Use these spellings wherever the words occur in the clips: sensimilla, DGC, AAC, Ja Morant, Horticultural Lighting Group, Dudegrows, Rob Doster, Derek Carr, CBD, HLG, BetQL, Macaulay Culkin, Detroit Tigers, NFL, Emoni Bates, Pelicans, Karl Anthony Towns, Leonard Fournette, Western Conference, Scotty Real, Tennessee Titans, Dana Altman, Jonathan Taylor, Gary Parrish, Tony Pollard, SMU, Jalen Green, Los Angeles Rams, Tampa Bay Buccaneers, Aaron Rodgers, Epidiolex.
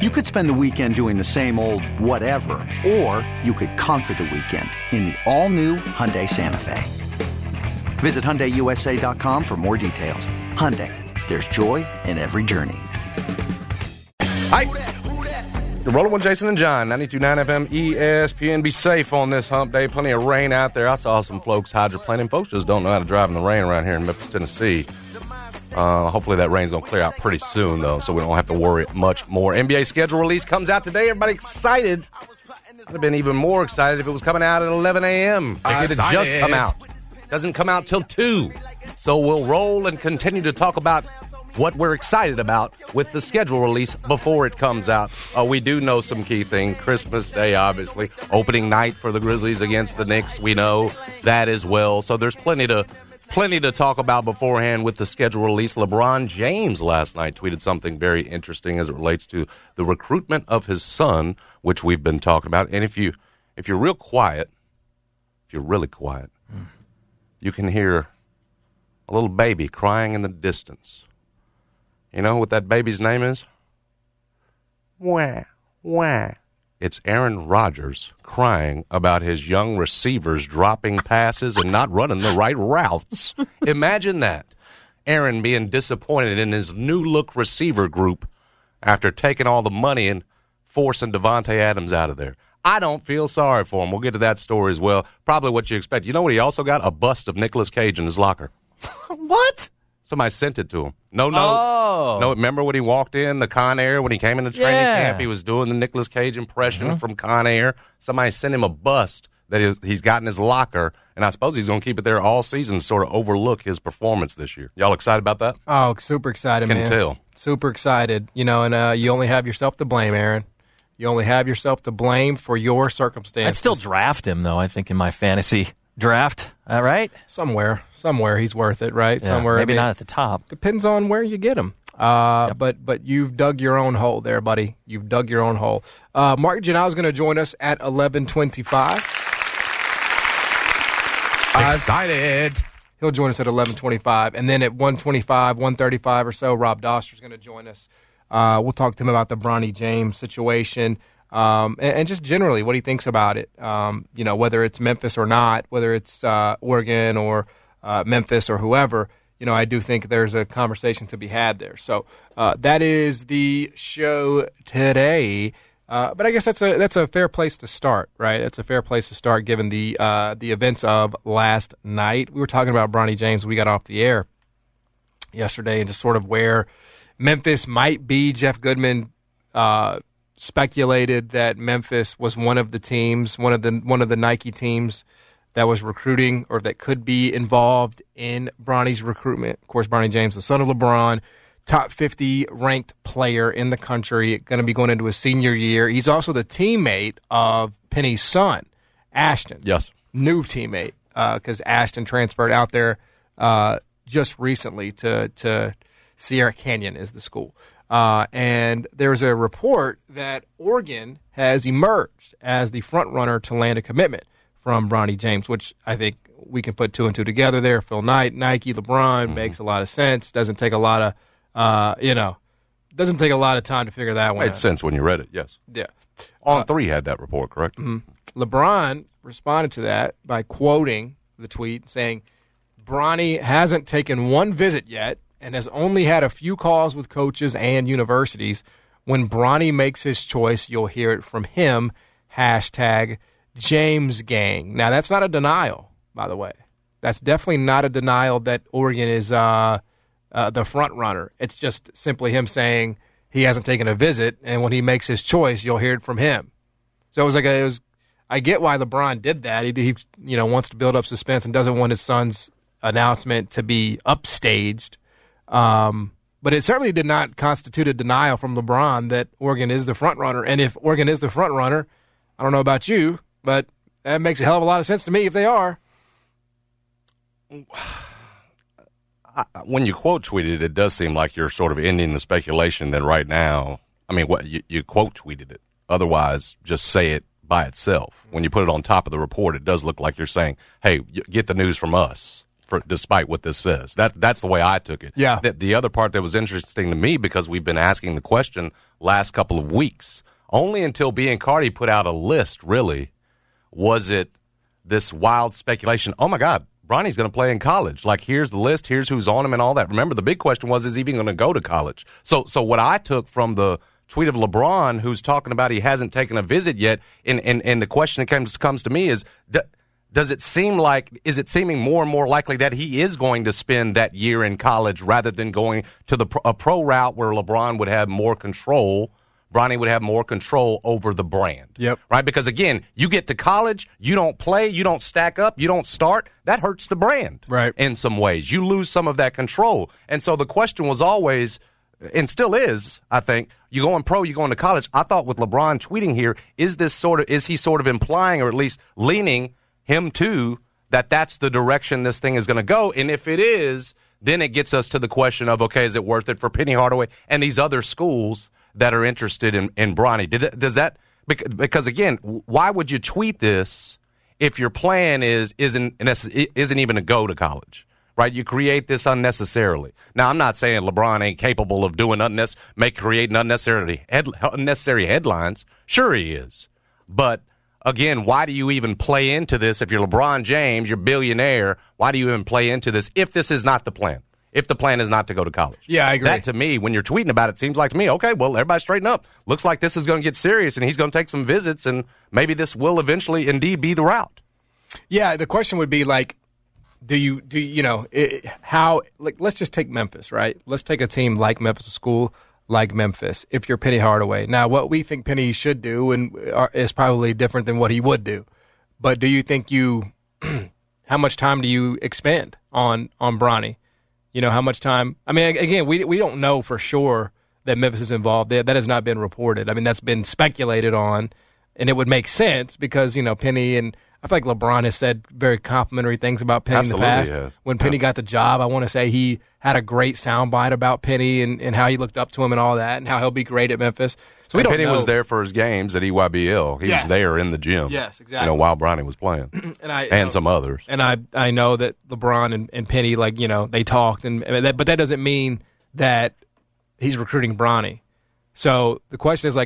You could spend the weekend doing the same old whatever, or you could conquer the weekend in the all-new Hyundai Santa Fe. Visit HyundaiUSA.com for more details. Hyundai, there's joy in every journey. Hi. You're rolling with Jason and John, 92.9 FM ESPN. Be safe on this hump day. Plenty of rain out there. I saw some folks hydroplaning. Folks just don't know how to drive in the rain around here in Memphis, Tennessee. Hopefully that rain's going to clear out pretty soon, though, so we don't have to worry much more. NBA schedule release comes out today. Everybody excited. I'd have been even more excited if it was coming out at 11 a.m. It did just come out. Doesn't come out till 2. So we'll roll and continue to talk about what we're excited about with the schedule release before it comes out. We do know some key things. Christmas Day, obviously. Opening night for the Grizzlies against the Knicks. We know that as well. So there's plenty to talk about beforehand with the schedule release. LeBron James last night tweeted something very interesting as it relates to the recruitment of his son, which we've been talking about. And if you're real quiet, if you're really quiet, you can hear a little baby crying in the distance. You know what that baby's name is? Wah, wah. It's Aaron Rodgers crying about his young receivers dropping passes and not running the right routes. Imagine that. Aaron being disappointed in his new-look receiver group after taking all the money and forcing Devontae Adams out of there. I don't feel sorry for him. We'll get to that story as well. Probably what you expect. You know what he also got? A bust of Nicolas Cage in his locker. What? Somebody sent it to him. No. Remember when he walked in, the Con Air, when he came into training camp, he was doing the Nicolas Cage impression from Con Air. Somebody sent him a bust that he's got in his locker, and I suppose he's going to keep it there all season to sort of overlook his performance this year. Y'all excited about that? Oh, super excited, man. Can tell. Super excited. You know, and you only have yourself to blame, Aaron. You only have yourself to blame for your circumstances. I'd still draft him, though, I think, in my fantasy draft, all right? Somewhere he's worth it, right? Yeah, somewhere, maybe not at the top. Depends on where you get him. Yep. But you've dug your own hole there, buddy. You've dug your own hole. Mark Janelle is going to join us at 11:25. Excited. He'll join us at 11:25, and then at 1:25, 1:35 or so, Rob Doster is going to join us. We'll talk to him about the Bronny James situation. And just generally what he thinks about it. You know, whether it's Memphis or not, whether it's Oregon or Memphis or whoever, you know, I do think there's a conversation to be had there. So that is the show today. But I guess that's a fair place to start, right? That's a fair place to start given the events of last night. We were talking about Bronny James. We got off the air yesterday and just sort of where Memphis might be. Jeff Goodman speculated that Memphis was one of the teams, one of the Nike teams that was recruiting or that could be involved in Bronny's recruitment. Of course, Bronny James, the son of LeBron, top 50 ranked player in the country, going to be going into his senior year. He's also the teammate of Penny's son, Ashton. Yes. New teammate, because Ashton transferred out there just recently to Sierra Canyon is the school. And there's a report that Oregon has emerged as the front runner to land a commitment from Bronny James, which I think we can put two and two together there. Phil Knight, Nike, LeBron makes a lot of sense. Doesn't take a lot of time to figure that one out. Made sense when you read it, yes. Yeah. On 3 had that report, correct? Mm-hmm. LeBron responded to that by quoting the tweet saying, Bronny hasn't taken one visit yet and has only had a few calls with coaches and universities. When Bronny makes his choice, you'll hear it from him. Hashtag James Gang. Now, that's not a denial, by the way. That's definitely not a denial that Oregon is the front runner. It's just simply him saying he hasn't taken a visit, and when he makes his choice, you'll hear it from him. So it was like I get why LeBron did that. He wants to build up suspense and doesn't want his son's announcement to be upstaged. But it certainly did not constitute a denial from LeBron that Oregon is the front runner. And if Oregon is the front runner, I don't know about you, but that makes a hell of a lot of sense to me if they are. When you quote tweeted, it does seem like you're sort of ending the speculation that right now, I mean, what you quote tweeted it. Otherwise, just say it by itself. When you put it on top of the report, it does look like you're saying, hey, get the news from us, despite what this says. That's the way I took it. Yeah. The other part that was interesting to me, because we've been asking the question last couple of weeks, only until Biancardi put out a list, really, was it this wild speculation, oh, my God, Bronny's going to play in college. Like, here's the list, here's who's on him and all that. Remember, the big question was, is he even going to go to college? So what I took from the tweet of LeBron, who's talking about he hasn't taken a visit yet, and the question that comes to me is, does it seem like, is it seeming more and more likely that he is going to spend that year in college rather than going to a pro route where LeBron would have more control, Bronny would have more control over the brand? Yep. Right? Because, again, you get to college, you don't play, you don't stack up, you don't start, that hurts the brand in some ways. You lose some of that control. And so the question was always, and still is, I think, you going pro, you going to college. I thought with LeBron tweeting here, is he sort of implying or at least leaning him to that that's the direction this thing is going to go? And if it is, then it gets us to the question of, okay, is it worth it for Penny Hardaway and these other schools that are interested in Bronny? Because again, why would you tweet this if your plan isn't even to go to college? Right, you create this unnecessarily. Now, I'm not saying LeBron ain't capable of doing creating unnecessary headlines. Sure, he is. But again, why do you even play into this if you're LeBron James, you're billionaire? Why do you even play into this if this is not the plan? If the plan is not to go to college? Yeah, I agree. That to me, when you're tweeting about it, seems like to me, okay, well, everybody straighten up. Looks like this is going to get serious, and he's going to take some visits, and maybe this will eventually indeed be the route. Yeah, the question would be like, let's just take Memphis, right? Let's take a team like Memphis, a school like Memphis, if you're Penny Hardaway. Now, what we think Penny should do is probably different than what he would do. But do you think how much time do you expend on Bronny? You know, how much time? I mean, again, we don't know for sure that Memphis is involved there. That has not been reported. I mean, that's been speculated on, and it would make sense because, Penny and I feel like LeBron has said very complimentary things about Penny in the past. Yes. When Penny got the job, I want to say he had a great soundbite about Penny and how he looked up to him and all that and how he'll be great at Memphis. So we don't Penny know. Was there for his games at EYBL. He was there in the gym. Yes, exactly. While Bronny was playing and some others. And I know that LeBron and Penny, they talked, but that doesn't mean that he's recruiting Bronny. So the question is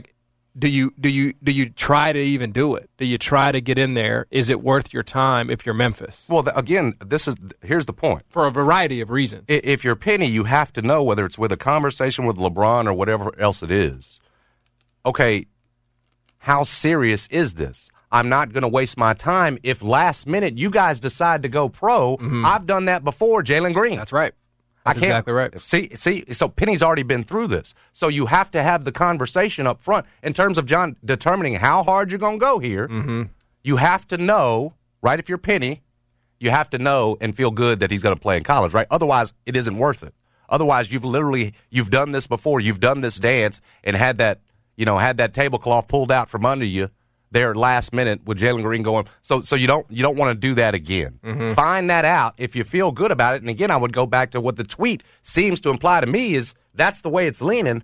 do you try to even do it? Do you try to get in there? Is it worth your time if you're Memphis? Well, again, here's the point. For a variety of reasons. If you're Penny, you have to know whether it's with a conversation with LeBron or whatever else it is. Okay, how serious is this? I'm not going to waste my time if last minute you guys decide to go pro. Mm-hmm. I've done that before, Jalen Green. That's right. That's exactly right. See, so Penny's already been through this. So you have to have the conversation up front in terms of determining how hard you're going to go here. Mm-hmm. You have to know, right, if you're Penny, you have to know and feel good that he's going to play in college, right? Otherwise, it isn't worth it. Otherwise, you've done this before. You've done this dance and had that tablecloth pulled out from under you there last minute with Jalen Green going, so you don't want to do that again. Mm-hmm. Find that out if you feel good about it. And again, I would go back to what the tweet seems to imply to me is that's the way it's leaning.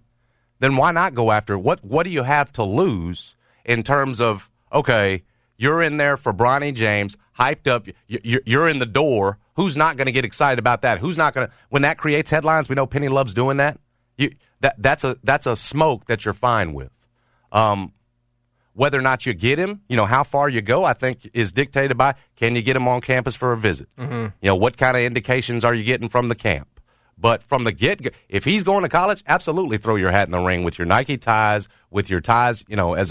Then why not go after it? What do you have to lose in terms of, okay, you're in there for Bronny James, hyped up, you're in the door. Who's not going to get excited about that? Who's not going to, when that creates headlines? We know Penny loves doing that. That's a smoke that you're fine with. Whether or not you get him, how far you go, I think is dictated by can you get him on campus for a visit? Mm-hmm. What kind of indications are you getting from the camp? But from the get-go, if he's going to college, absolutely throw your hat in the ring with your Nike ties, with your ties, you know, as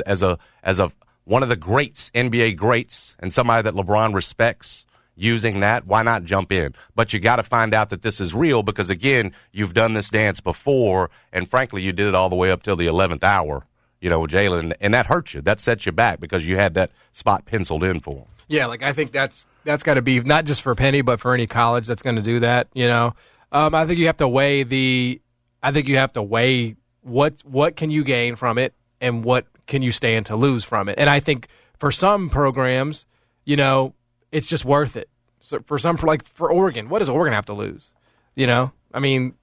one of the greats, NBA greats, and somebody that LeBron respects using that. Why not jump in? But you got to find out that this is real because, again, you've done this dance before, and frankly, you did it all the way up till the 11th hour, you know, Jalen, and that hurt you. That set you back because you had that spot penciled in for him. Yeah, like I think that's got to be not just for Penny, but for any college that's going to do that, you know. I think you have to weigh what can you gain from it and what can you stand to lose from it. And I think for some programs, you know, it's just worth it. So for Oregon, what does Oregon have to lose? You know, I mean,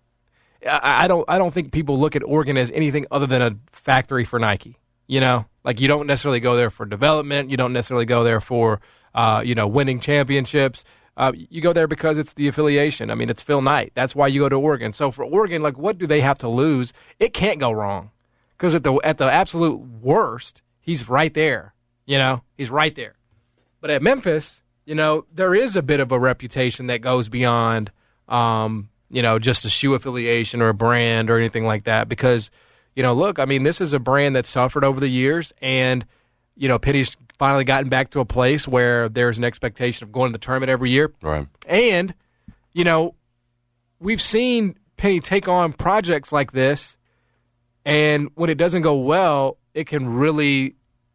I don't think people look at Oregon as anything other than a factory for Nike. You know, like you don't necessarily go there for development. You don't necessarily go there for winning championships. You go there because it's the affiliation. I mean, it's Phil Knight. That's why you go to Oregon. So for Oregon, like, what do they have to lose? It can't go wrong because at the absolute worst, he's right there. You know, he's right there. But at Memphis, you know, there is a bit of a reputation that goes beyond, just a shoe affiliation or a brand or anything like that because, you know, look, I mean, this is a brand that's suffered over the years and, you know, Penny's finally gotten back to a place where there's an expectation of going to the tournament every year. Right. And, you know, we've seen Penny take on projects like this, and when it doesn't go well, it can really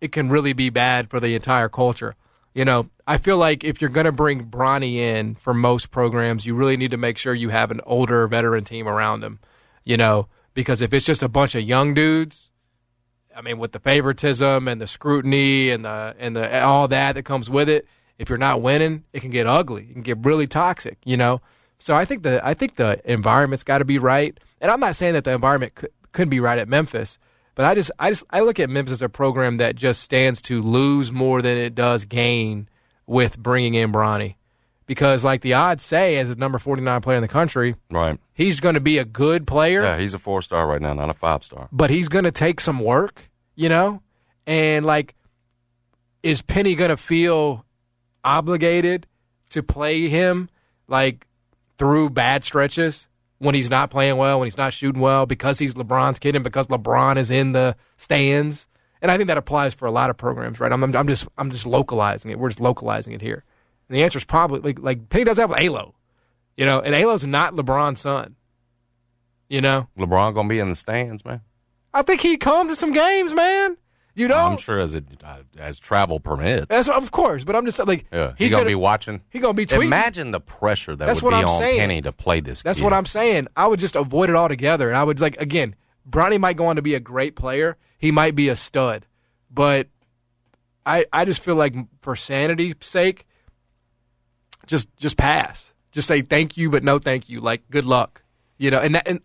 be bad for the entire culture. You know, I feel like if you're going to bring Bronny in for most programs, you really need to make sure you have an older veteran team around him, you know, because if it's just a bunch of young dudes, I mean, with the favoritism and the scrutiny and the all that comes with it, if you're not winning, it can get ugly. It can get really toxic, you know. So I think the environment's got to be right, and I'm not saying that the environment couldn't be right at Memphis, but I look at Memphis as a program that just stands to lose more than it does gain with bringing in Bronny, because like the odds say, as a number 49 player in the country, right, he's going to be a good player. Yeah, he's a 4-star right now, not a 5-star. But he's going to take some work, you know? And, like, is Penny going to feel obligated to play him, like, through bad stretches when he's not playing well, when he's not shooting well, because he's LeBron's kid and because LeBron is in the stands? And I think that applies for a lot of programs, right? I'm just localizing it. We're just localizing it here. And the answer is probably, like Penny does that with Alo. You know, and Alo's not LeBron's son. You know? LeBron going to be in the stands, man. I think he'd come to some games, man. You know? I'm sure as travel permits. That's, of course, but I'm just like, yeah, he's going to be watching. He's going to be tweeting. Imagine the pressure that would be on Penny to play this game. That's what I'm saying. I would just avoid it altogether. And I would, like, again, Bronny might go on to be a great player. He might be a stud. But I just feel like for sanity's sake, just pass. Just say thank you, but no thank you. Like, good luck. You know, and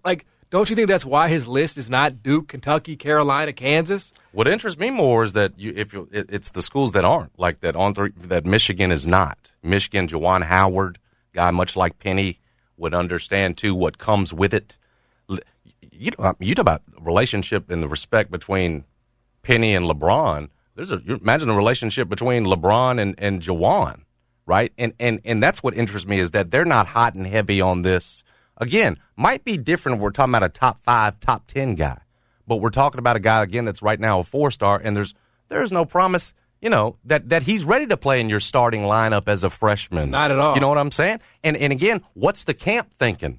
don't you think that's why his list is not Duke, Kentucky, Carolina, Kansas? What interests me more is that it's the schools that aren't. Like, that Michigan is not. Michigan, Juwan Howard, guy much like Penny, would understand, too, what comes with it. You know about relationship and the respect between Penny and LeBron. Imagine the relationship between LeBron and Juwan. Right, and that's what interests me is that they're not hot and heavy on this. Again, might be different. We're talking about a top 5, top 10 guy, but we're talking about a guy again that's right now a 4-star, and there's no promise, you know, that he's ready to play in your starting lineup as a freshman. Not at all. You know what I'm saying? And again, what's the camp thinking?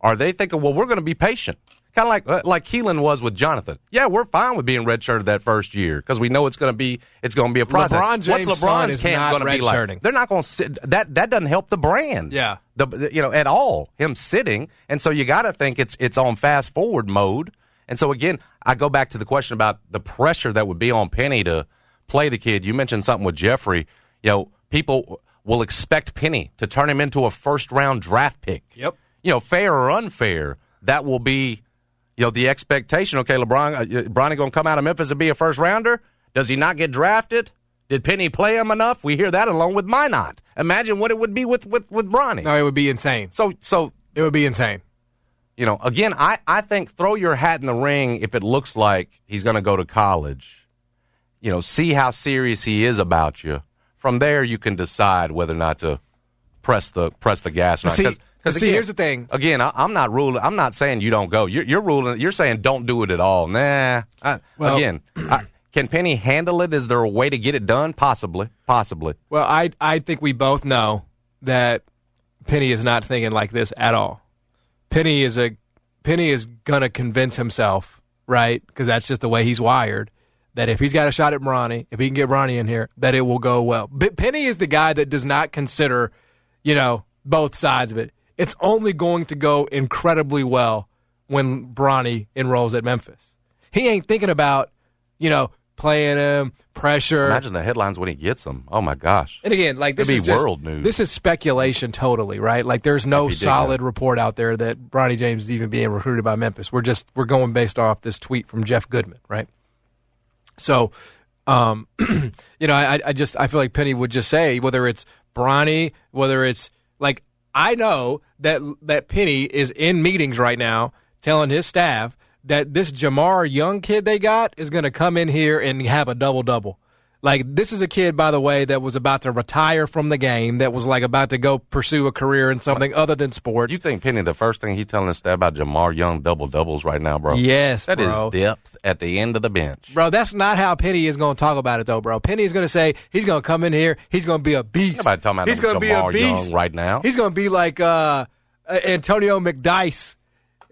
Are they thinking, well, we're going to be patient, kind of like Keelan was with Jonathan? Yeah, we're fine with being redshirted that first year because we know it's going to be a process. LeBron James' what's LeBron's camp going to be like? They're not going to sit. That doesn't help the brand. Yeah, at all. Him sitting, and so you got to think it's on fast forward mode. And so again, I go back to the question about the pressure that would be on Penny to play the kid. You mentioned something with Jeffrey. You know, people will expect Penny to turn him into a first-round draft pick. Yep. You know, fair or unfair, that will be. You know, the expectation, okay, Bronny going to come out of Memphis and be a first-rounder? Does he not get drafted? Did Penny play him enough? We hear that along with Minot. Imagine what it would be with Bronny. No, it would be insane. So it would be insane. You know, again, I think throw your hat in the ring if it looks like he's going to go to college. You know, see how serious he is about you. From there, you can decide whether or not to press the gas or not. Because see, again, here's the thing. Again, I'm not ruling. I'm not saying you don't go. You're ruling. You're saying don't do it at all. Nah. Can Penny handle it? Is there a way to get it done? Possibly. Well, I think we both know that Penny is not thinking like this at all. Penny is gonna convince himself, right? Because that's just the way he's wired. That if he's got a shot at Bronny, if he can get Bronny in here, that it will go well. But Penny is the guy that does not consider, both sides of it. It's only going to go incredibly well when Bronny enrolls at Memphis. He ain't thinking about, playing him, pressure. Imagine the headlines when he gets them. Oh, my gosh. And again, world news. This is speculation totally, right? Like, there's no solid report out there that Bronny James is even being recruited by Memphis. We're going based off this tweet from Jeff Goodman, right? So, I feel like Penny would just say, whether it's Bronny, whether it's I know that Penny is in meetings right now telling his staff that this Jamar Young kid they got is going to come in here and have a double-double. This is a kid, by the way, that was about to retire from the game, that was about to go pursue a career in something other than sports. You think, Penny, the first thing he's telling us about Jamar Young double-doubles right now, bro? Yes, that bro. That is depth at the end of the bench. Bro, that's not how Penny is going to talk about it, though, bro. Penny's going to say he's going to come in here, he's going to be a beast. Nobody talking about he's going to be a beast Young right now. He's going to be like Antonio McDice.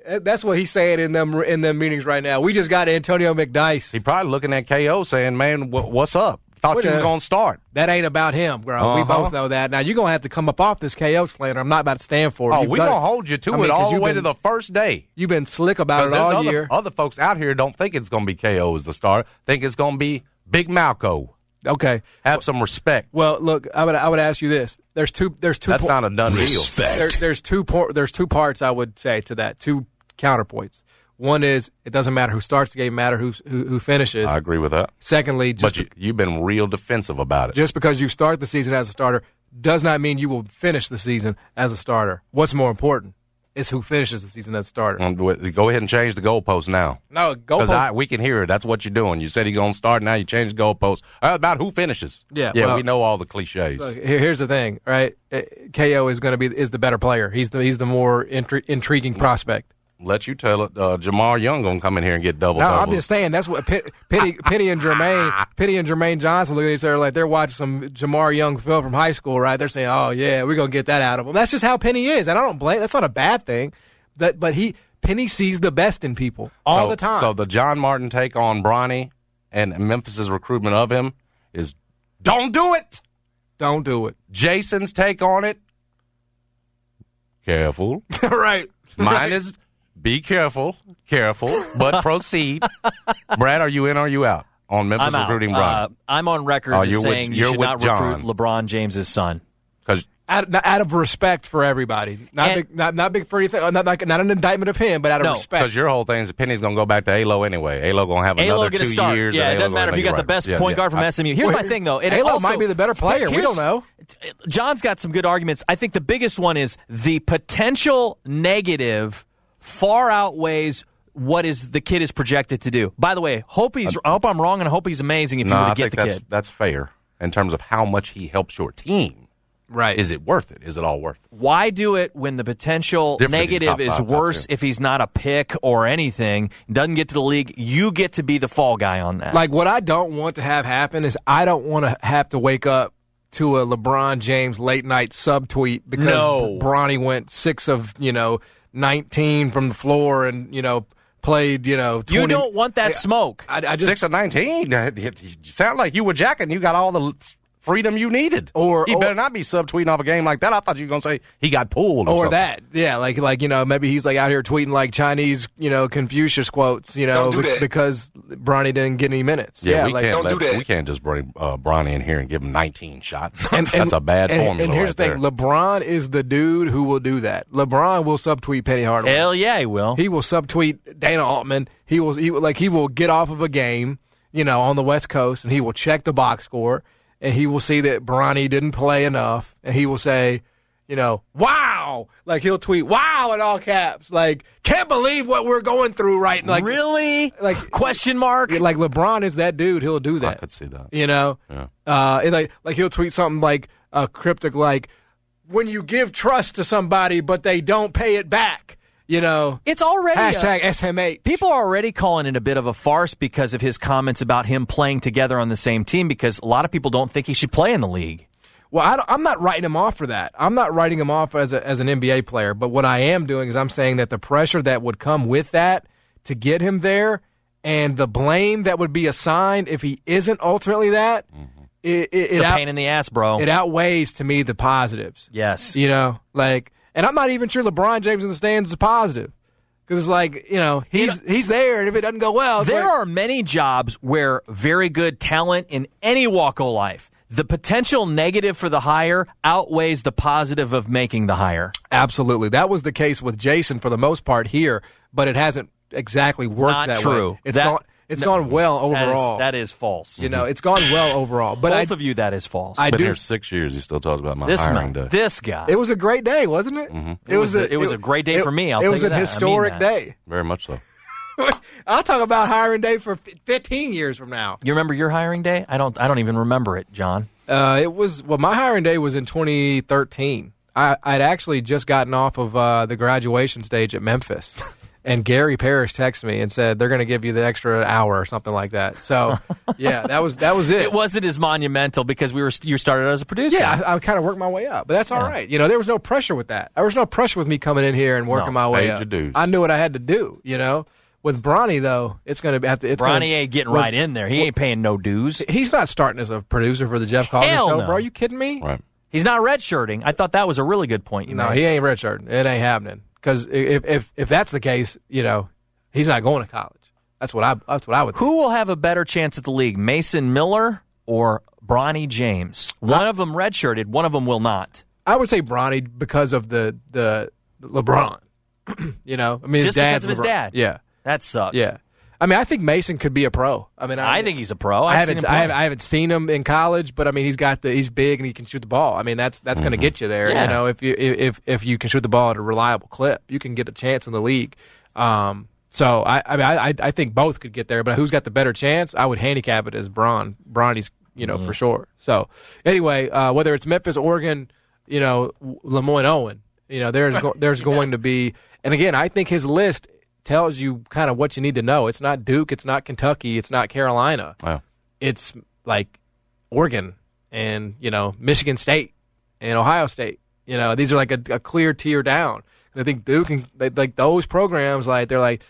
That's what he's saying in them meetings right now. We just got Antonio McDice. He probably looking at KO saying, man, what's up? Thought you were going to start. That ain't about him, bro. Uh-huh. We both know that. Now, you're going to have to come up off this KO slander. I'm not about to stand for it. Oh, we're going to hold you to it all the way to the first day. You've been slick about it all year. Other folks out here don't think it's going to be KO as the starter. Think it's going to be Big Malco. Okay. Have some respect. Well, look, I would ask you this. There's two. That's not a done deal. Respect. There's two parts I would say to that. Two counterpoints. One is it doesn't matter who starts the game, matter who finishes. I agree with that. Secondly, you've been real defensive about it. Just because you start the season as a starter does not mean you will finish the season as a starter. What's more important is who finishes the season as a starter. Go ahead and change the goalpost now. No, goalpost. Because we can hear it. That's what you're doing. You said you're going to start, now you change the goalpost. About who finishes. Yeah, well, we know all the cliches. Look, here's the thing, right? KO is going to is the better player. He's the more intriguing prospect. Let you tell it, Jamar Young gonna come in here and get double. No, doubles. I'm just saying that's what Penny and Jermaine Johnson looking at each other like they're watching some Jamar Young film from high school, right? They're saying, "Oh yeah, we're gonna get that out of him." That's just how Penny is, and I don't blame. That's not a bad thing. Penny sees the best in people all the time. So the John Martin take on Bronny and Memphis's recruitment of him is don't do it. Don't do it. Jason's take on it. Careful. Right. Mine is. Be careful, but proceed. Brad, are you in or are you out on Memphis recruiting Bronny? I'm on record as saying you should not recruit LeBron James' son. Out of respect for everybody. Not an indictment of him, but out of respect. Because your whole thing is that Penny's going to go back to A-Lo anyway. A-Lo going to have another 2 years. Yeah, it doesn't matter if you got the best point guard from SMU. Here's my thing, though. A-Lo might be the better player. We don't know. John's got some good arguments. I think the biggest one is the potential negative far outweighs what the kid is projected to do. By the way, I hope I'm wrong and I hope he's amazing if you were to get the kid. That's fair in terms of how much he helps your team. Right. Is it worth it? Is it all worth it? Why do it when the potential negative is worse if he's not a pick or anything, doesn't get to the league? You get to be the fall guy on that. What I don't want to have happen is I don't want to have to wake up to a LeBron James late-night subtweet because Bronny went 6 of 19 from the floor and, played, 20. You don't want that smoke. I just, 6 of 19? It sound like you were jacking. You got all the freedom you needed. Or he better not be subtweeting off a game like that. I thought you were going to say he got pulled or something. That. Yeah, maybe he's out here tweeting Chinese, Confucius quotes, because Bronny didn't get any minutes. Yeah, we can't just bring Bronny in here and give him 19 shots. That's a bad formula. And here's the thing, LeBron is the dude who will do that. LeBron will subtweet Penny Hardaway. Hell yeah, he will. He will subtweet Dana Altman. He will get off of a game, on the West Coast, and he will check the box score. And he will see that Bronny didn't play enough, and he will say, wow! He'll tweet, wow, in all caps. Can't believe what we're going through right now. Really? Question mark? LeBron is that dude. He'll do that. I could see that. Yeah. And he'll tweet something cryptic when you give trust to somebody but they don't pay it back. You know, it's already hashtag SMH. People are already calling it a bit of a farce because of his comments about him playing together on the same team, because a lot of people don't think he should play in the league. Well, I'm not writing him off for that. I'm not writing him off as an NBA player. But what I am doing is I'm saying that the pressure that would come with that to get him there and the blame that would be assigned if he isn't ultimately that, it's a pain in the ass, bro. It outweighs, to me, the positives. Yes. You know, like... And I'm not even sure LeBron James in the stands is positive, because it's like, you know, he's there, and if it doesn't go well, there are many jobs where very good talent in any walk of life, the potential negative for the hire outweighs the positive of making the hire. Absolutely, that was the case with Jason for the most part here, but it hasn't exactly worked that way. Not true. It's gone well overall. That is false. You know, it's gone well overall. But Both of you, that is false. I've been here 6 years. You still talk about my hiring day. This guy. It was a great day, wasn't it? Mm-hmm. It was a great day for me. It was a historic day. Very much so. I'll talk about hiring day for 15 years from now. You remember your hiring day? I don't even remember it, John. My hiring day was in 2013. I'd actually just gotten off of the graduation stage at Memphis. And Gary Parrish texted me and said, they're going to give you the extra hour or something like that. So, yeah, that was it. It wasn't as monumental because you started as a producer. Yeah, I kind of worked my way up, but that's all right. You know, there was no pressure with that. There was no pressure with me coming in here and working my way up. I knew what I had to do, you know. With Bronny, though, it's going to have to. Bronny ain't getting in there. He ain't paying no dues. He's not starting as a producer for the Jeff Collins Show, no. Bro. Are you kidding me? Right. He's not redshirting. I thought that was a really good point. No, he ain't redshirting. It ain't happening. Because if that's the case, you know, he's not going to college. That's what I would think. Who will have a better chance at the league, Mason Miller or Bronny James? One of them redshirted, one of them will not. I would say Bronny because of the LeBron. You know, I mean, just his dad's because of LeBron. His dad. Yeah, that sucks. Yeah, I mean, I think Mason could be a pro. I mean, I think he's a pro. I haven't seen him in college, but I mean, he's big and he can shoot the ball. I mean, that's going to get you there. Yeah. You know, if you can shoot the ball at a reliable clip, you can get a chance in the league. So I think both could get there, but who's got the better chance? I would handicap it as Bronny's, you know, for sure. So anyway, whether it's Memphis, Oregon, you know, Lemoyne Owen, you know, there's going to be, and again, I think his list tells you kind of what you need to know. It's not Duke. It's not Kentucky. It's not Carolina. Wow. It's like Oregon and, you know, Michigan State and Ohio State. You know, these are like a clear tier down. And I think Duke and like those programs, like they're like,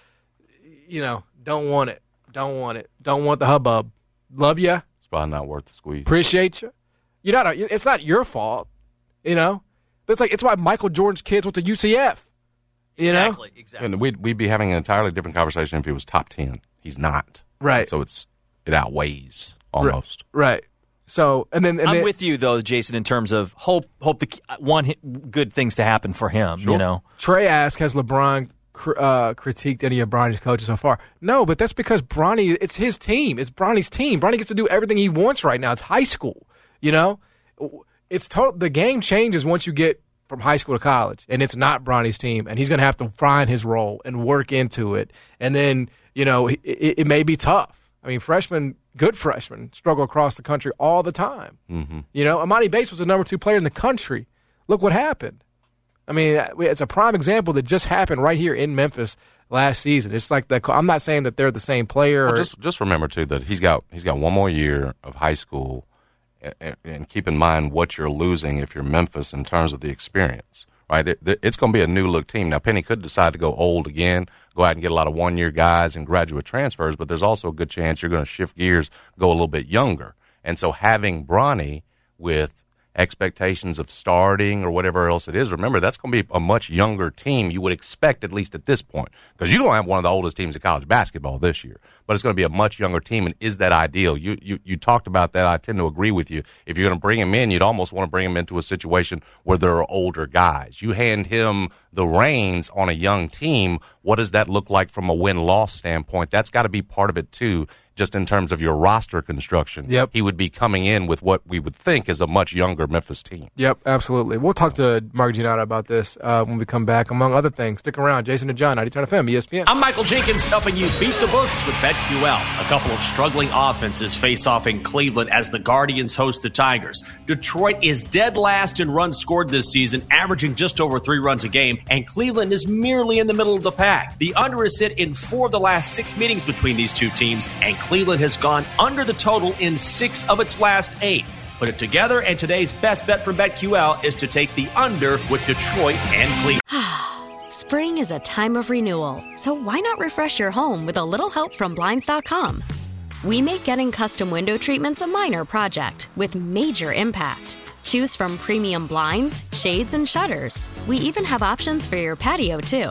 you know, don't want it. Don't want the hubbub. Love you. It's probably not worth the squeeze. Appreciate you. It's not your fault, you know. But it's like, it's why Michael Jordan's kids went to UCF. You know? Exactly. And we'd be having an entirely different conversation if he was top 10. He's not. Right. So it outweighs almost. Right. So and then I'm with you though, Jason, in terms of hope good things to happen for him. Sure. You know, Trey asked, has LeBron critiqued any of Bronny's coaches so far? No, but that's because Bronny, it's his team. It's Bronny's team. Bronny gets to do everything he wants right now. It's high school. You know, it's the game changes once you get from high school to college, and it's not Bronny's team, and he's going to have to find his role and work into it. And then, you know, it may be tough. I mean, good freshmen struggle across the country all the time. Mm-hmm. You know, Emoni Bates was the number 2 player in the country. Look what happened. I mean, it's a prime example that just happened right here in Memphis last season. It's like I'm not saying that they're the same player. Well, just remember too that he's got one more year of high school. And keep in mind what you're losing if you're Memphis in terms of the experience, right? It's going to be a new-look team. Now, Penny could decide to go old again, go out and get a lot of one-year guys and graduate transfers, but there's also a good chance you're going to shift gears, go a little bit younger. And so having Bronny with expectations of starting or whatever else it is, remember, that's going to be a much younger team you would expect, at least at this point, because you're going to have one of the oldest teams in college basketball this year. But it's going to be a much younger team, and is that ideal? You talked about that. I tend to agree with you. If you're going to bring him in, you'd almost want to bring him into a situation where there are older guys. You hand him the reins on a young team What does that look like from a win-loss standpoint? That's got to be part of it, too, just in terms of your roster construction. Yep. He would be coming in with what we would think is a much younger Memphis team. Yep, absolutely. We'll talk to Mark Giannata about this when we come back, among other things. Stick around. Jason and John, 90.9 FM, ESPN. I'm Michael Jenkins, helping you beat the books with BetQL. A couple of struggling offenses face off in Cleveland as the Guardians host the Tigers. Detroit is dead last in runs scored this season, averaging just over 3 runs a game, and Cleveland is merely in the middle of the pack. The under is hit in 4 of the last 6 meetings between these two teams, and Cleveland has gone under the total in 6 of its last 8. Put it together, and today's best bet from BetQL is to take the under with Detroit and Cleveland. Spring is a time of renewal, so why not refresh your home with a little help from Blinds.com? We make getting custom window treatments a minor project with major impact. Choose from premium blinds, shades, and shutters. We even have options for your patio, too.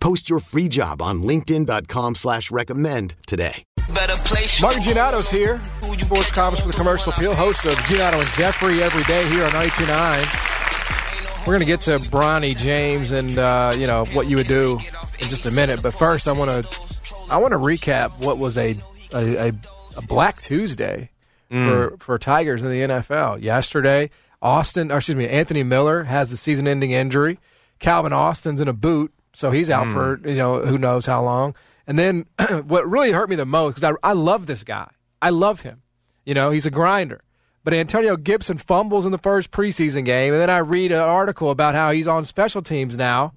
Post your free job on LinkedIn.com/recommend today. Mark Giannato's here, sports comments for the Commercial Appeal, host of Giannato and Jeffrey every day here on 92.9. We're going to get to Bronny James and what you would do in just a minute, but first I want to recap what was a Black Tuesday for Tigers in the NFL yesterday. Anthony Miller has the season-ending injury. Calvin Austin's in a boot. So he's out for, who knows how long. And then what really hurt me the most, because I love this guy. I love him. He's a grinder. But Antonio Gibson fumbles in the first preseason game, and then I read an article about how he's on special teams now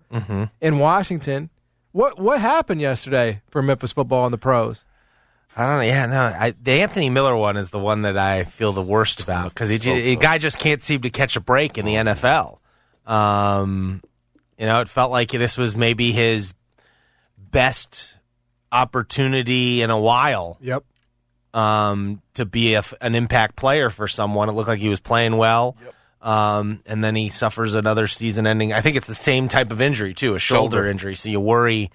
in Washington. What happened yesterday for Memphis football and the pros? I don't know. Yeah, no. The Anthony Miller one is the one that I feel the worst about, because the guy just can't seem to catch a break in the NFL. It felt like this was maybe his best opportunity in a while. Yep. To be an impact player for someone. It looked like he was playing well. Yep. And then he suffers another season-ending. I think it's the same type of injury, too, a shoulder injury. So you worry,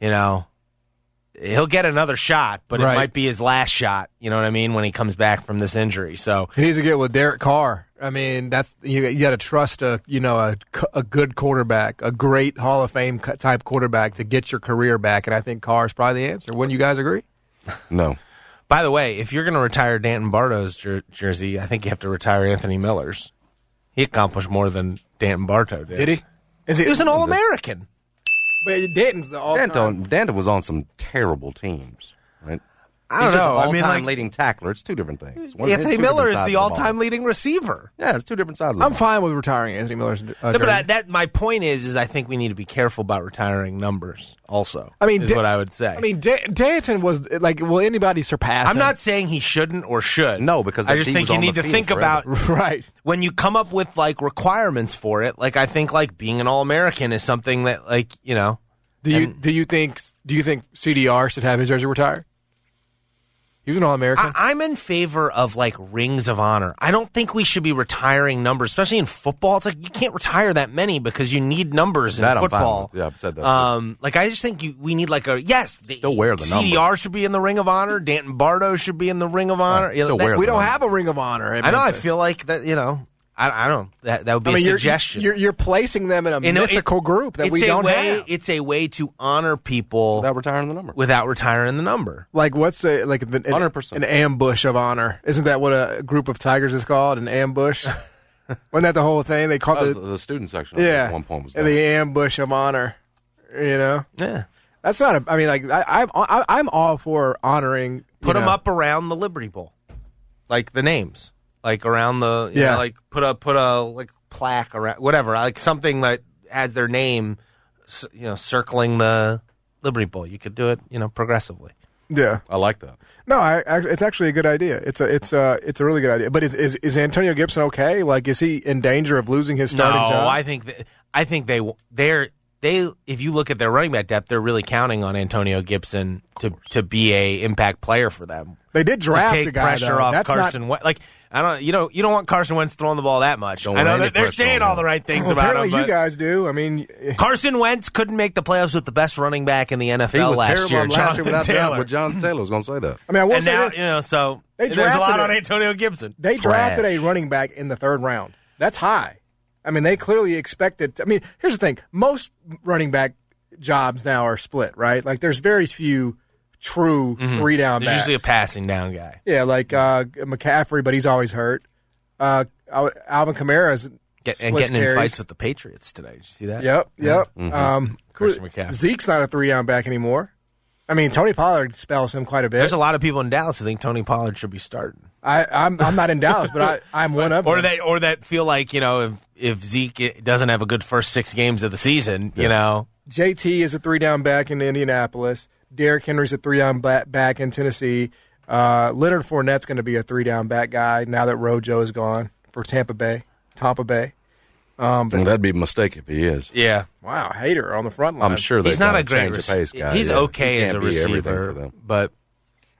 he'll get another shot, but it might be his last shot, you know what I mean, when he comes back from this injury. So he needs to get with Derek Carr. I mean, that's you got to trust a good quarterback, a great Hall of Fame type quarterback to get your career back, and I think Carr's probably the answer. Wouldn't you guys agree? No. By the way, if you're going to retire Danton Bartow's jersey, I think you have to retire Anthony Miller's. He accomplished more than Danton Bartow did. Did he? He was an All-American. But Danton's the all-time. Danton was on some terrible teams, right? I don't know. He's an all-time leading tackler. It's two different things. Anthony Miller is the all-time leading receiver. Yeah, it's two different sides of the ball. I'm fine with retiring Anthony Miller's my point is I think we need to be careful about retiring numbers also, what I would say. I mean, Danton was like, will anybody surpass him? I'm not saying he shouldn't or should. No, because I just think you need to think about when you come up with, like, requirements for it. Like, I think, like, being an All-American is something that, like, you know. Do you think CDR should have his jersey retired? He was an All-American. I'm in favor of, like, rings of honor. I don't think we should be retiring numbers, especially in football. It's like you can't retire that many because you need numbers in football. Yeah, I've said that. I just think we need, like, still wear the number. CDR should be in the Ring of Honor. Danton Bartow should be in the Ring of Honor. We don't have a Ring of Honor. I know. I feel like that, you know. I don't know. That would be a suggestion. You're placing them in a mythical group that we don't have. It's a way to honor people without retiring the number. Like what's an ambush of honor? Isn't that what a group of Tigers is called? An ambush? Wasn't that the whole thing? They called the student section. Yeah, at one point was the ambush of honor. You know? Yeah, that's not a. I mean, like I'm all for honoring. Put them up around the Liberty Bowl, like the names. Like around the, you know, like put a like plaque around whatever, like something that has their name, you know, circling the Liberty Bowl. You could do it, you know, progressively. Yeah, I like that. No, it's actually a good idea. It's a really good idea. But is Antonio Gibson okay? Like, is he in danger of losing his starting job? No, I think if you look at their running back depth, they're really counting on Antonio Gibson to be a impact player for them. They did draft a guy, pressure off that's Carson Wentz. Like, I don't, you don't want Carson Wentz throwing the ball that much. I know they're saying all the right things about him. You guys do. I mean, Carson Wentz couldn't make the playoffs with the best running back in the NFL last year. Jonathan Taylor was going to say that. I mean, I will say this. You know, so there's a lot on Antonio Gibson. They drafted a running back in the third round. That's high. I mean, they clearly expected. I mean, here's the thing: most running back jobs now are split, right? Like, there's very few true three down backs. There's usually a passing down guy. Yeah, like McCaffrey, but he's always hurt. Alvin Kamara's getting in fights with the Patriots today. Did you see that? Yep. Mm-hmm. Christian McCaffrey. Zeke's not a three down back anymore. I mean, Tony Pollard spells him quite a bit. There's a lot of people in Dallas who think Tony Pollard should be starting. I'm not in Dallas, but I'm one of them. Or that feel like, you know, if Zeke doesn't have a good first six games of the season, you know. JT is a three-down back in Indianapolis. Derrick Henry's a three-down back in Tennessee. Leonard Fournette's going to be a three-down back guy now that Rojo is gone for Tampa Bay. That'd be a mistake if he is. Yeah. Wow, Hater on the front line. I'm sure he's not a great pace guy. He's okay as a receiver, but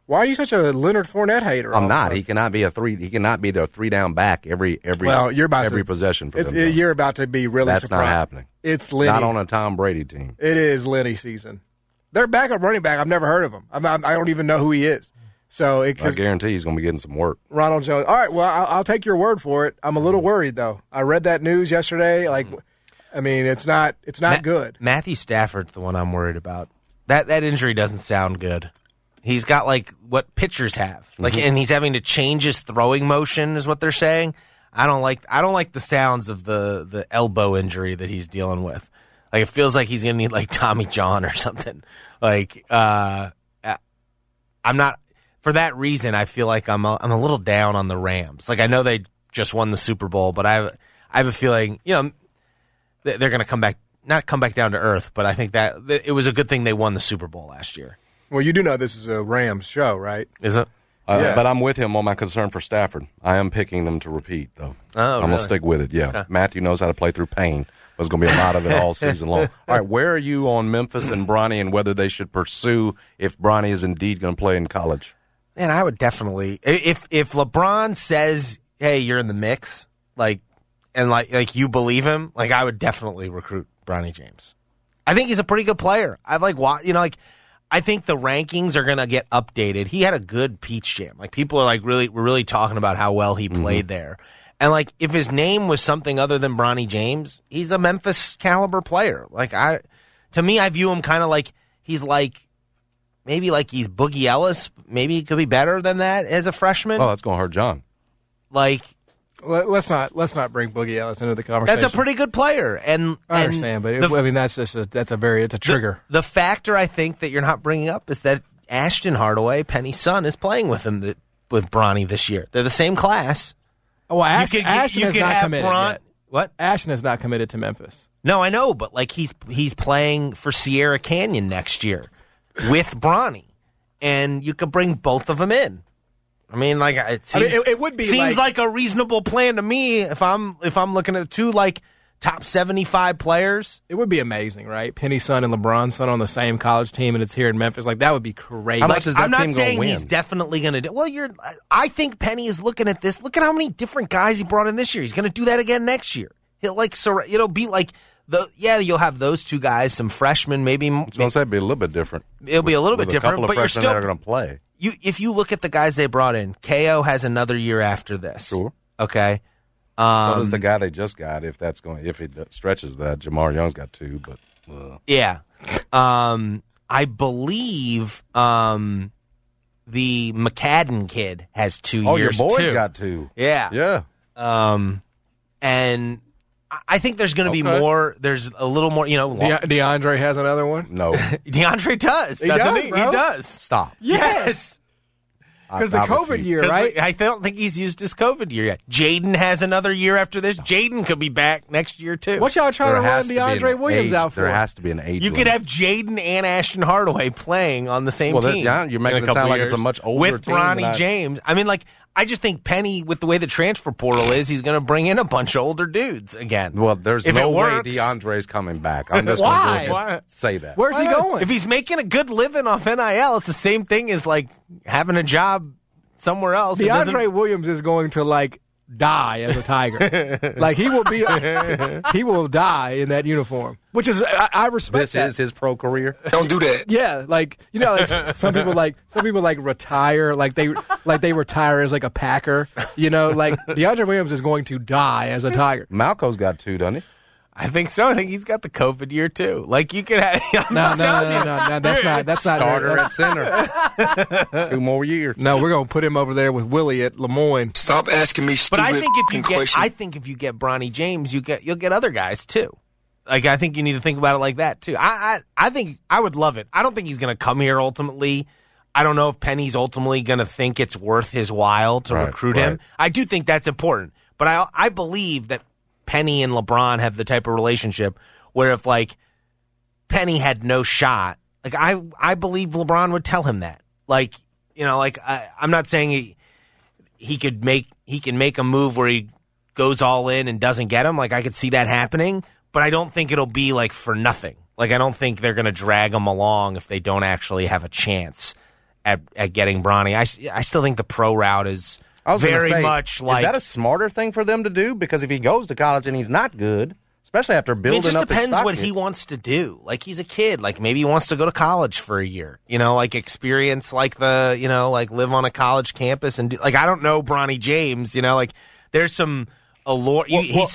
why are you such a Leonard Fournette hater? I'm not. He cannot be He cannot be their three down back every possession for them. You're about to be really surprised. That's not happening. It's Lenny. Not on a Tom Brady team. It is Lenny season. Their backup running back, I've never heard of him. I don't even know who he is. So I guarantee he's going to be getting some work. Ronald Jones. All right. Well, I'll take your word for it. I'm a little worried though. I read that news yesterday. Like, I mean, it's not good. Matthew Stafford's the one I'm worried about. That injury doesn't sound good. He's got, like, what pitchers have. Like, and he's having to change his throwing motion is what they're saying. I don't like the sounds of the elbow injury that he's dealing with. Like, it feels like he's going to need, like, Tommy John or something. Like, I'm not – for that reason, I feel like I'm a little down on the Rams. Like, I know they just won the Super Bowl, but I have a feeling, you know, they're going to come back down to earth, but I think that it was a good thing they won the Super Bowl last year. Well, you do know this is a Rams show, right? Is it? Yeah. But I'm with him on my concern for Stafford. I am picking them to repeat, though. I'm going to stick with it, yeah. Okay. Matthew knows how to play through pain. There's going to be a lot of it all season long. All right, where are you on Memphis and Bronny and whether they should pursue if Bronny is indeed going to play in college? Man, I would definitely. If LeBron says, hey, you're in the mix, like, and like you believe him, like, I would definitely recruit Bronny James. I think he's a pretty good player. I'd like, you know, like, I think the rankings are going to get updated. He had a good Peach Jam. Like, people are like, we're really talking about how well he played there. And, like, if his name was something other than Bronny James, he's a Memphis caliber player. Like, to me, I view him kind of like he's like, maybe like he's Boogie Ellis. Maybe he could be better than that as a freshman. Oh, that's going to hurt John. Like, let's not bring Boogie Ellis into the conversation. That's a pretty good player, and I understand, but that's a trigger. The factor I think that you're not bringing up is that Ashton Hardaway, Penny's son, is playing with him with Bronny this year. They're the same class. Oh, well, Ashton has not committed yet. What? Ashton has not committed to Memphis. No, I know, but like he's playing for Sierra Canyon next year with Bronny, and you could bring both of them in. I mean, like it would be like a reasonable plan to me if I'm looking at two like top 75 players. It would be amazing, right? Penny's son and LeBron's son on the same college team, and it's here in Memphis. Like that would be crazy. How much is that team going to win? I'm not saying he's definitely going to do. Well, I think Penny is looking at this. Look at how many different guys he brought in this year. He's going to do that again next year. He'll it'll be like you'll have those two guys, some freshmen, maybe. It's going to be a little bit different. It'll be a little bit different, but you're still going to play. If you look at the guys they brought in, KO has another year after this. Sure. Okay. So does the guy they just got, if it stretches that. Jamar Young's got two, but. Yeah. I believe the McCadden kid has 2 years, too. Oh, your boy's got two. Yeah. Yeah. And I think there's going to be more. There's a little more, DeAndre has another one? No. DeAndre does. He does, doesn't he? Bro? He does. Stop. Yes. Because the COVID year, right? I don't think he's used his COVID year yet. Jaden has another year after this. Jaden could be back next year, too. What y'all trying to run DeAndre Williams out for? There has to be an age. You could have Jaden and Ashton Hardaway playing on the same team. Yeah, you're making it sound like it's a much older team. With Bronny James. I mean, like, I just think Penny, with the way the transfer portal is, he's going to bring in a bunch of older dudes again. Well, there's no way DeAndre's coming back. I'm just going to say that. Where's he going? If he's making a good living off NIL, it's the same thing as, like, having a job somewhere else. DeAndre Williams is going to, like, die as a Tiger. Like, he will die in that uniform, which is, I respect This is his pro career. Don't do that. Yeah, like, some people retire, like they retire as, like, a Packer. You know, like, DeAndre Williams is going to die as a Tiger. Malco's got two, doesn't he? I think so. I think he's got the COVID year, too. Like, you could have... No, that's not... Starter at center. 2 more years. No, we're going to put him over there with Willie at Lemoyne. Stop asking me stupid questions. But I think if you get Bronny James, you'll get other guys, too. Like, I think you need to think about it like that, too. I think... I would love it. I don't think he's going to come here ultimately. I don't know if Penny's ultimately going to think it's worth his while to recruit him. I do think that's important. But I believe that Penny and LeBron have the type of relationship where if, like, Penny had no shot, like, I believe LeBron would tell him that. Like, you know, like, I'm not saying he can make a move where he goes all in and doesn't get him. Like, I could see that happening, but I don't think it'll be, like, for nothing. Like, I don't think they're going to drag him along if they don't actually have a chance at getting Bronny. I still think the pro route is... Is that a smarter thing for them to do? Because if he goes to college and he's not good, especially after building up his stock. It just depends what he wants to do. Like, he's a kid. Like, maybe he wants to go to college for a year. You know, like, experience, like, the, you know, like, live on a college campus. And, do, like, I don't know Bronny James, you know. Like, there's some allure. He'd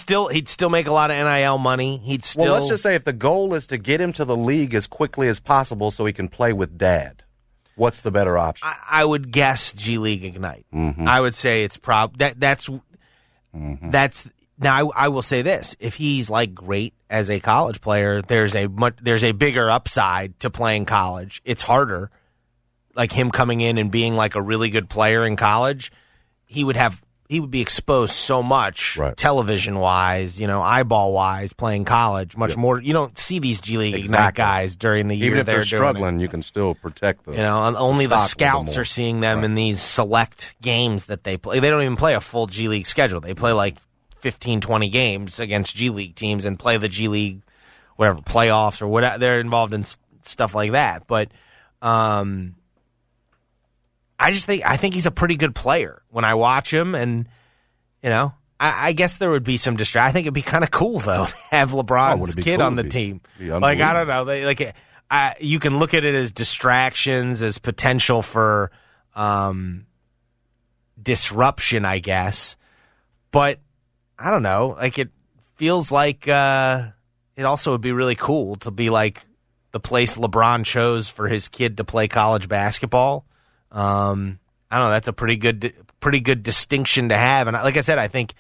still make a lot of NIL money. He'd still... Well, let's just say if the goal is to get him to the league as quickly as possible so he can play with dad. What's the better option? I would guess G League Ignite. Mm-hmm. I would say it's that's now. I will say this: if he's like great as a college player, there's a bigger upside to playing college. It's harder, like him coming in and being like a really good player in college. He would be exposed so much television wise, you know, eyeball wise, playing college much more. You don't see these G League Ignite guys during the year. Even if they're struggling, you can still protect them. You know, only the scouts are seeing them in these select games that they play. They don't even play a full G League schedule. They play like 15, 20 games against G League teams and play the G League, whatever, playoffs or whatever. They're involved in stuff like that. But, I think he's a pretty good player when I watch him, and you know, I guess there would be some distraction. I think it'd be kind of cool though to have LeBron's kid on the team. Like I don't know, you can look at it as distractions, as potential for disruption, I guess. But I don't know, like it feels like it also would be really cool to be like the place LeBron chose for his kid to play college basketball. I don't know. That's a pretty good distinction to have. And like I said, I think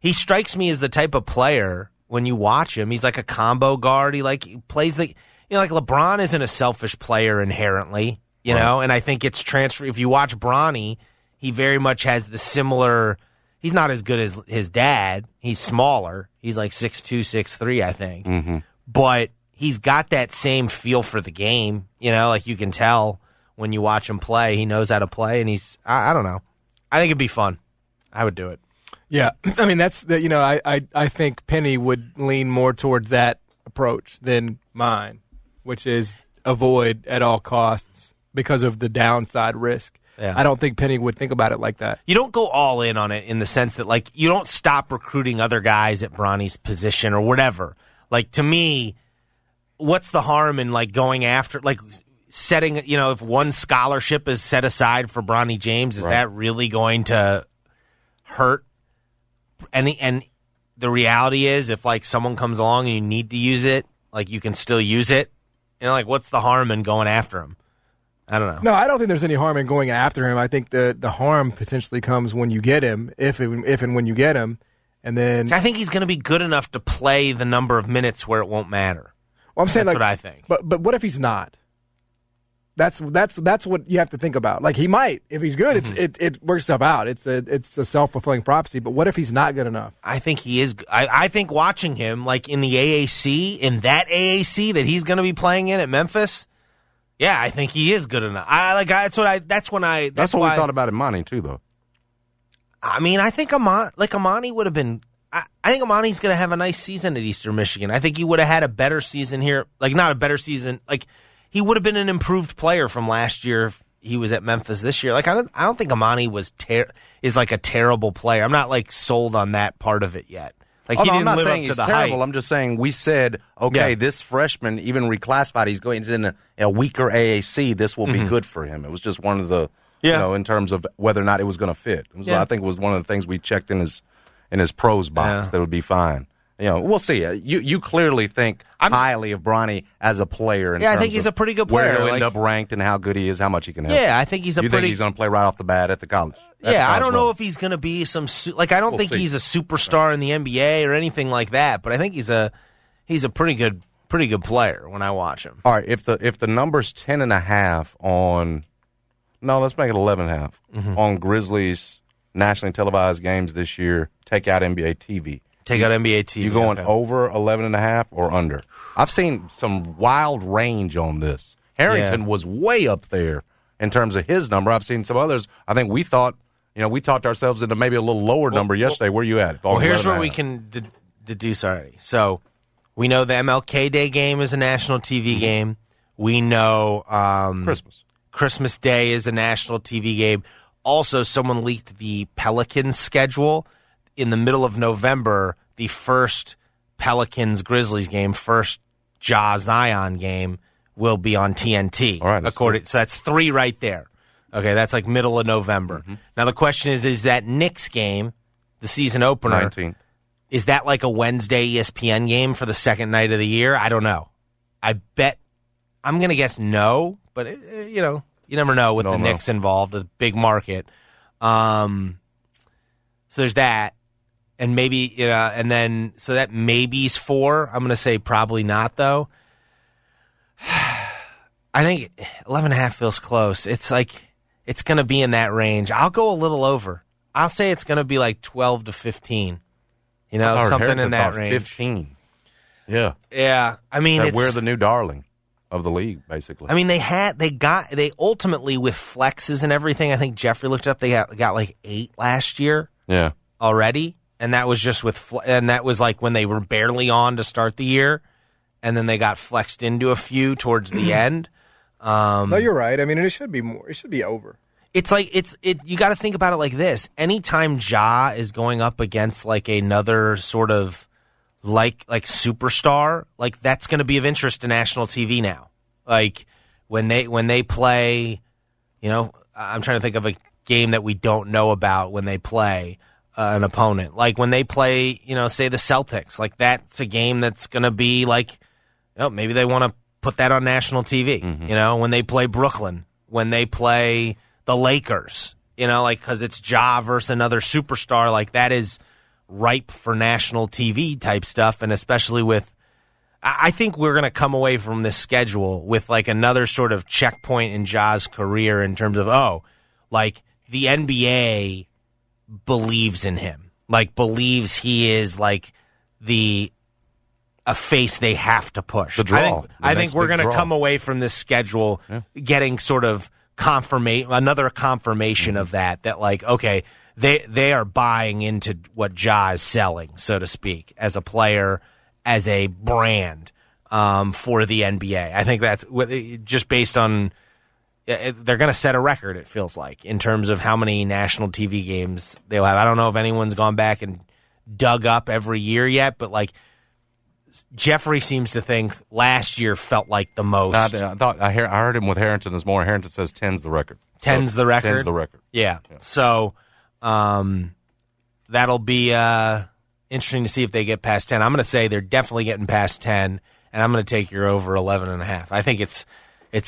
he strikes me as the type of player when you watch him. He's like a combo guard. He plays like LeBron isn't a selfish player inherently. you know, and I think it's transfer. If you watch Bronny, he very much has the similar. He's not as good as his dad. He's smaller. He's like 6'2", 6'3", I think. Mm-hmm. But he's got that same feel for the game. You know, like you can tell when you watch him play. He knows how to play, and he's – I don't know. I think it'd be fun. I would do it. Yeah. I mean, that's the, you know, I think Penny would lean more towards that approach than mine, which is avoid at all costs because of the downside risk. Yeah. I don't think Penny would think about it like that. You don't go all in on it in the sense that, like, you don't stop recruiting other guys at Bronny's position or whatever. Like, to me, what's the harm in, like, going after, like, setting, you know, if one scholarship is set aside for Bronny James, is that really going to hurt? And the reality is, if, like, someone comes along and you need to use it, like, you can still use it. You know, like, what's the harm in going after him? I don't know. No, I don't think there's any harm in going after him. I think the harm potentially comes when you get him, if and when you get him. And then I think he's going to be good enough to play the number of minutes where it won't matter. Well, I'm saying that's, like, what I think. But what if he's not? That's what you have to think about. Like, he might, if he's good, mm-hmm. it works itself out. It's a self-fulfilling prophecy. But what if he's not good enough? I think he is. I think watching him, like, in the AAC, in that AAC that he's going to be playing in at Memphis. Yeah, I think he is good enough. That's what we thought about Emoni too, though. I mean, I think Emoni would have been. I think Imani's going to have a nice season at Eastern Michigan. I think he would have had a better season here. Like, not a better season. Like, he would have been an improved player from last year if he was at Memphis this year. Like, I don't think Emoni is like a terrible player. I'm not, like, sold on that part of it yet. Like, he didn't live up to the hype. I'm just saying we said, okay, this freshman, even reclassified, he's in a weaker AAC. This will be good for him. It was just one of the, you know, in terms of whether or not it was going to fit. So I think it was one of the things we checked in his pros box that would be fine. You know, we'll see. You clearly think highly of Bronny as a player. I think he's a pretty good player. Where he'll end up ranked and how good he is, how much he can help. Yeah, I think he's a pretty. You think he's going to play right off the bat at the college? Yeah, I don't know if he's going to be some. I don't think he's a superstar in the NBA or anything like that. But I think he's a pretty good player when I watch him. All right, if the number's 10.5 on, no, let's make it 11.5 on Grizzlies nationally televised games this year. Take out NBA TV. Take out NBA TV. You going over 11.5 or under? I've seen some wild range on this. Harrington was way up there in terms of his number. I've seen some others. I think we thought, you know, we talked ourselves into maybe a little lower number yesterday. Where are you at? Well, here's what we can deduce already. So we know the MLK Day game is a national TV game. We know Christmas Day is a national TV game. Also, someone leaked the Pelicans schedule. In the middle of November, the first Pelicans-Grizzlies game, first Ja-Zion game, will be on TNT. All right, so that's 3 right there. Okay, that's like middle of November. Mm-hmm. Now the question is that Knicks game, the season opener, 19th. Is that like a Wednesday ESPN game for the second night of the year? I don't know. I'm going to guess no, but, you know, you never know with the Knicks involved, a big market. So there's that. And maybe, you know, and then, so that maybe's 4. I'm going to say probably not, though. I think 11.5 feels close. It's like, it's going to be in that range. I'll go a little over. I'll say it's going to be like 12 to 15. You know, something in that range. 15. Yeah. Yeah. I mean, we're the new darling of the league, basically. I mean, they ultimately, with flexes and everything, I think Jeffrey looked up, they got like 8 last year. Yeah. Already. And that was just and that was like when they were barely on to start the year. And then they got flexed into a few towards the end. No, you're right. I mean, it should be more. It should be over. It's like, you got to think about it like this. Anytime Ja is going up against like another sort of like superstar, like that's going to be of interest to national TV now. Like when they play, you know, I'm trying to think of a game that we don't know about when they play an opponent. Like when they play, you know, say the Celtics, like that's a game that's going to be like, oh, maybe they want to put that on national TV. Mm-hmm. You know, when they play Brooklyn, when they play the Lakers, you know, like because it's Ja versus another superstar, like that is ripe for national TV type stuff. And especially with, I think we're going to come away from this schedule with like another sort of checkpoint in Ja's career in terms of, oh, like the NBA believes in him, like believes he is like a face they have to push. The draw. I think we're going to come away from this schedule getting sort of confirmation of that like, okay, they are buying into what Ja is selling, so to speak, as a player, as a brand for the NBA. I think that's just based on they're going to set a record, it feels like, in terms of how many national TV games they'll have. I don't know if anyone's gone back and dug up every year yet, but like Jeffrey seems to think last year felt like the most. I heard him with Harrington is more. Harrington says 10's the record. 10's the record? 10's the record. Yeah. So that'll be interesting to see if they get past 10. I'm going to say they're definitely getting past 10, and I'm going to take your over 11.5. I think it's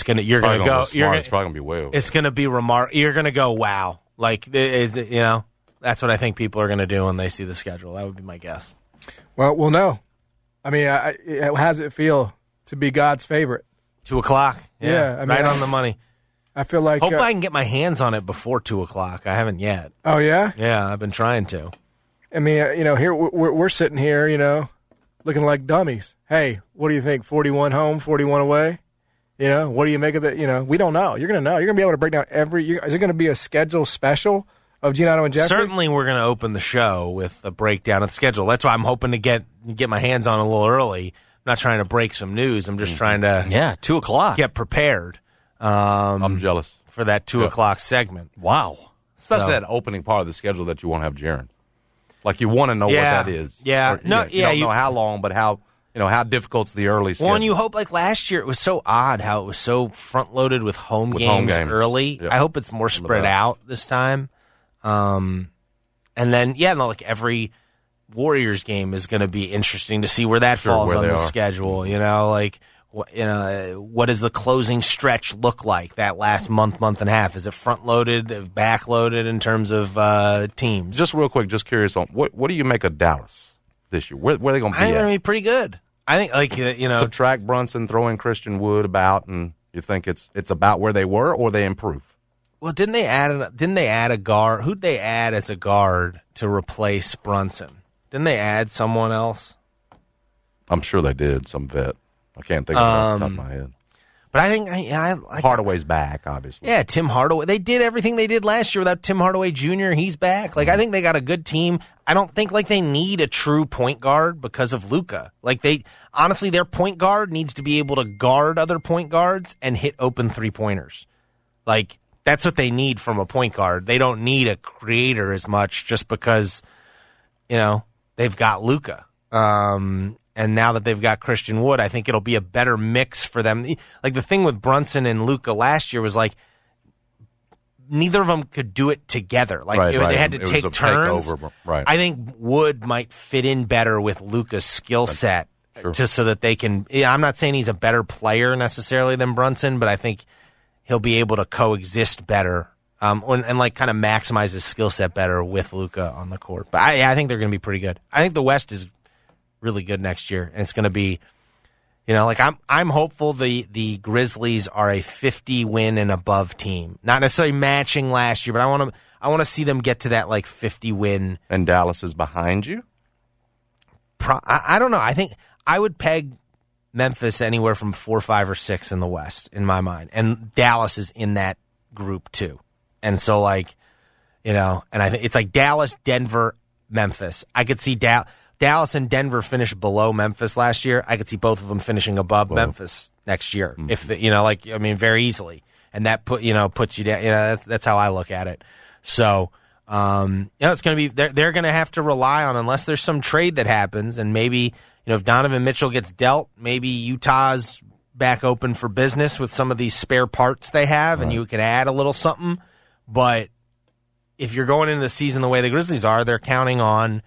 going to you're going to go. It's probably going to be way over. It's going to be remarkable. You're going to go, wow. Like, you know, that's what I think people are going to do when they see the schedule. That would be my guess. Well, we'll know. I mean, how does it feel to be God's favorite? 2:00. Yeah, I mean, right on the money. I feel like... Hopefully I can get my hands on it before 2:00. I haven't yet. Oh, yeah? Yeah, I've been trying to. I mean, you know, here we're sitting here, you know, looking like dummies. Hey, what do you think? 41 home, 41 away? You know, what do you make of that? You know, we don't know. You're going to know. You're going to be able to break down is there going to be a schedule special of Giannotto and Jeffrey? Certainly we're going to open the show with a breakdown of the schedule. That's why I'm hoping to get my hands on a little early. I'm not trying to break some news. I'm just trying to 2:00. Get prepared. I'm jealous. For that 2:00 segment. Wow. That's that opening part of the schedule that you want to have Jaron. Like you want to know what that is. Yeah. Or, you don't know how long, but how difficult's the early schedule. Well, and you hope like last year it was so odd how it was so front-loaded with home games early. Yep. I hope it's more spread out this time. And then, like every Warriors game is going to be interesting to see where that falls on the schedule. You know, like, what does the closing stretch look like that last month and a half? Is it front loaded, back loaded in terms of teams? Just real quick, just curious on what do you make of Dallas this year? Where are they going to be? I think they're going to be pretty good. I think, subtract Brunson, throw in Christian Wood about, and you think it's about where they were, or they improve? Well, didn't they add a guard? Who'd they add as a guard to replace Brunson? Didn't they add someone else? I'm sure they did, some vet. I can't think of it off the top of my head. But I think Hardaway's back, obviously. Yeah, Tim Hardaway. They did everything they did last year without Tim Hardaway Jr. He's back. Like I think they got a good team. I don't think they need a true point guard because of Luka. Like their point guard needs to be able to guard other point guards and hit open 3-pointers. Like that's what they need from a point guard. They don't need a creator as much just because, you know, they've got Luka. And now that they've got Christian Wood, I think it'll be a better mix for them. Like the thing with Brunson and Luka last year was like neither of them could do it together. Like they had to take turns. Right. I think Wood might fit in better with Luka's skill set so that they can. I'm not saying he's a better player necessarily than Brunson, but I think he'll be able to coexist better and kind of maximize his skill set better with Luka on the court. But I think they're going to be pretty good. I think the West is really good next year, and it's going to be, you know, like I'm hopeful the Grizzlies are a 50-win and above team, not necessarily matching last year, but I want to see them get to that like 50-win. And Dallas is behind you? I don't know. I think I would peg Memphis anywhere from 4, 5, or 6 in the West, in my mind. And Dallas is in that group, too. And so, like, you know, and I think it's like Dallas, Denver, Memphis. I could see Dallas and Denver finish below Memphis last year. I could see both of them finishing above Memphis next year. Mm-hmm. If, you know, like, I mean, very easily. And that puts you down. You know, that's how I look at it. So, you know, it's going to be, they're going to have to rely on, unless there's some trade that happens, and maybe, you know, if Donovan Mitchell gets dealt, maybe Utah's back open for business with some of these spare parts they have, and you can add a little something. But if you're going into the season the way the Grizzlies are, they're counting on,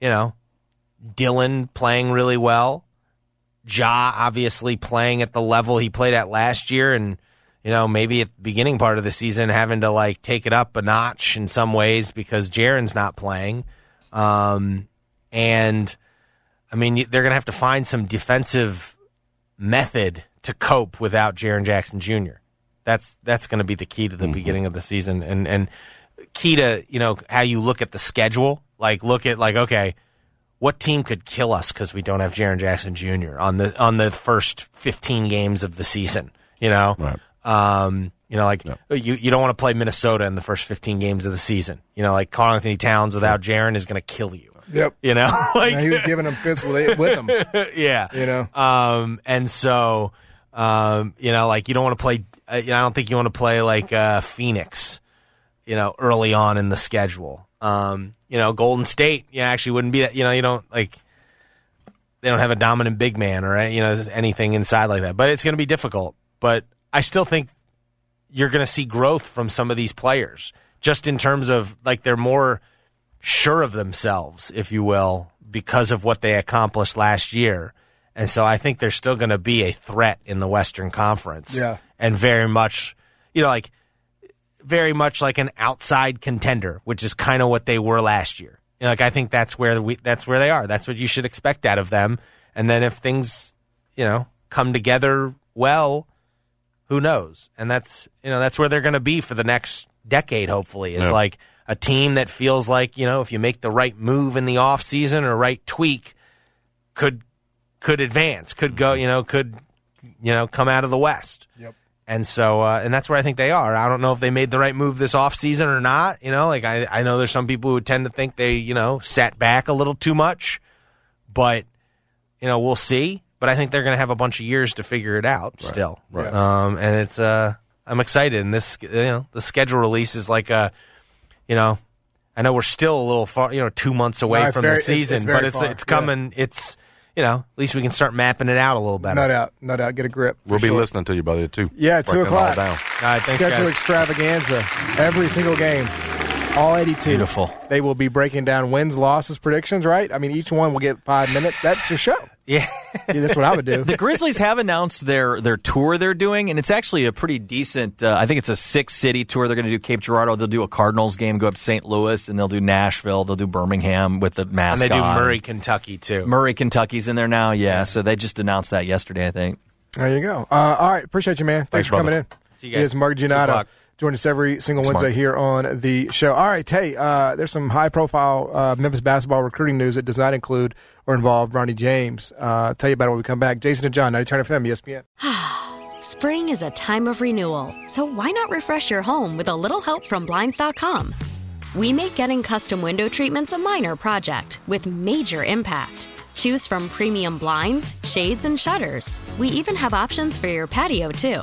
you know, Dillon playing really well, Ja obviously playing at the level he played at last year, and, you know, maybe at the beginning part of the season having to, like, take it up a notch in some ways because Jaron's not playing. And I mean, they're going to have to find some defensive method to cope without Jaren Jackson Jr. That's going to be the key to the beginning of the season and key to, you know, how you look at the schedule. Like, look at, like, okay, what team could kill us because we don't have Jaren Jackson Jr. on the first 15 games of the season, you know? Right. You know, like, you don't want to play Minnesota in the first 15 games of the season. You know, like, Karl Anthony Towns without Jaren is going to kill you. Yep. You know? Like, he was giving them fists with him. Yeah. You know? And so, you know, like, you don't want to play, you know, I don't think you want to play, like, Phoenix, you know, early on in the schedule. You know, Golden State, you know, actually wouldn't be that, you know, you don't, like, they don't have a dominant big man or, you know, anything inside like that. But it's going to be difficult. But I still think you're going to see growth from some of these players just in terms of, like, they're more sure of themselves, if you will, because of what they accomplished last year. And so I think they're still going to be a threat in the Western Conference. Yeah. And very much, you know, like, very much like an outside contender, which is kind of what they were last year. You know, like, I think that's where they are. That's what you should expect out of them. And then if things, you know, come together well, who knows? And that's, you know, that's where they're going to be for the next decade, hopefully, is like a team that feels like, you know, if you make the right move in the offseason or right tweak, could advance, could go, you know, come out of the West. Yep. And so, and that's where I think they are. I don't know if they made the right move this offseason or not. You know, like, I know there's some people who tend to think they, you know, sat back a little too much, but, you know, we'll see. But I think they're going to have a bunch of years to figure it out still. Right. And it's, I'm excited. And this, you know, the schedule release is like a, you know, I know we're still a little far, you know, 2 months away from the season, but it's coming. Yeah. It's, you know, at least we can start mapping it out a little better. No doubt. Get a grip. We'll be listening to you, buddy, at 2. Yeah, 2 o'clock. All right, thanks, schedule guys. Extravaganza. Every single game. All 82. Beautiful. They will be breaking down wins, losses, predictions, right? I mean, each one will get 5 minutes. That's your show. Yeah. Yeah, that's what I would do. The Grizzlies have announced their tour they're doing, and it's actually a pretty decent, I think it's a 6-city tour. They're going to do Cape Girardeau. They'll do a Cardinals game, go up to St. Louis, and they'll do Nashville. They'll do Birmingham with the mascot. And they do Murray, Kentucky, too. Murray, Kentucky's in there now, yeah. So they just announced that yesterday, I think. There you go. All right, appreciate you, man. Thanks for coming in. See you guys. Here's Mark Giannata. Join us every single Wednesday here on the show. All right, hey, there's some high-profile Memphis basketball recruiting news that does not include or involve Bronny James. I'll tell you about it when we come back. Jason and John, 90.9 FM, ESPN. Spring is a time of renewal, so why not refresh your home with a little help from Blinds.com? We make getting custom window treatments a minor project with major impact. Choose from premium blinds, shades, and shutters. We even have options for your patio, too.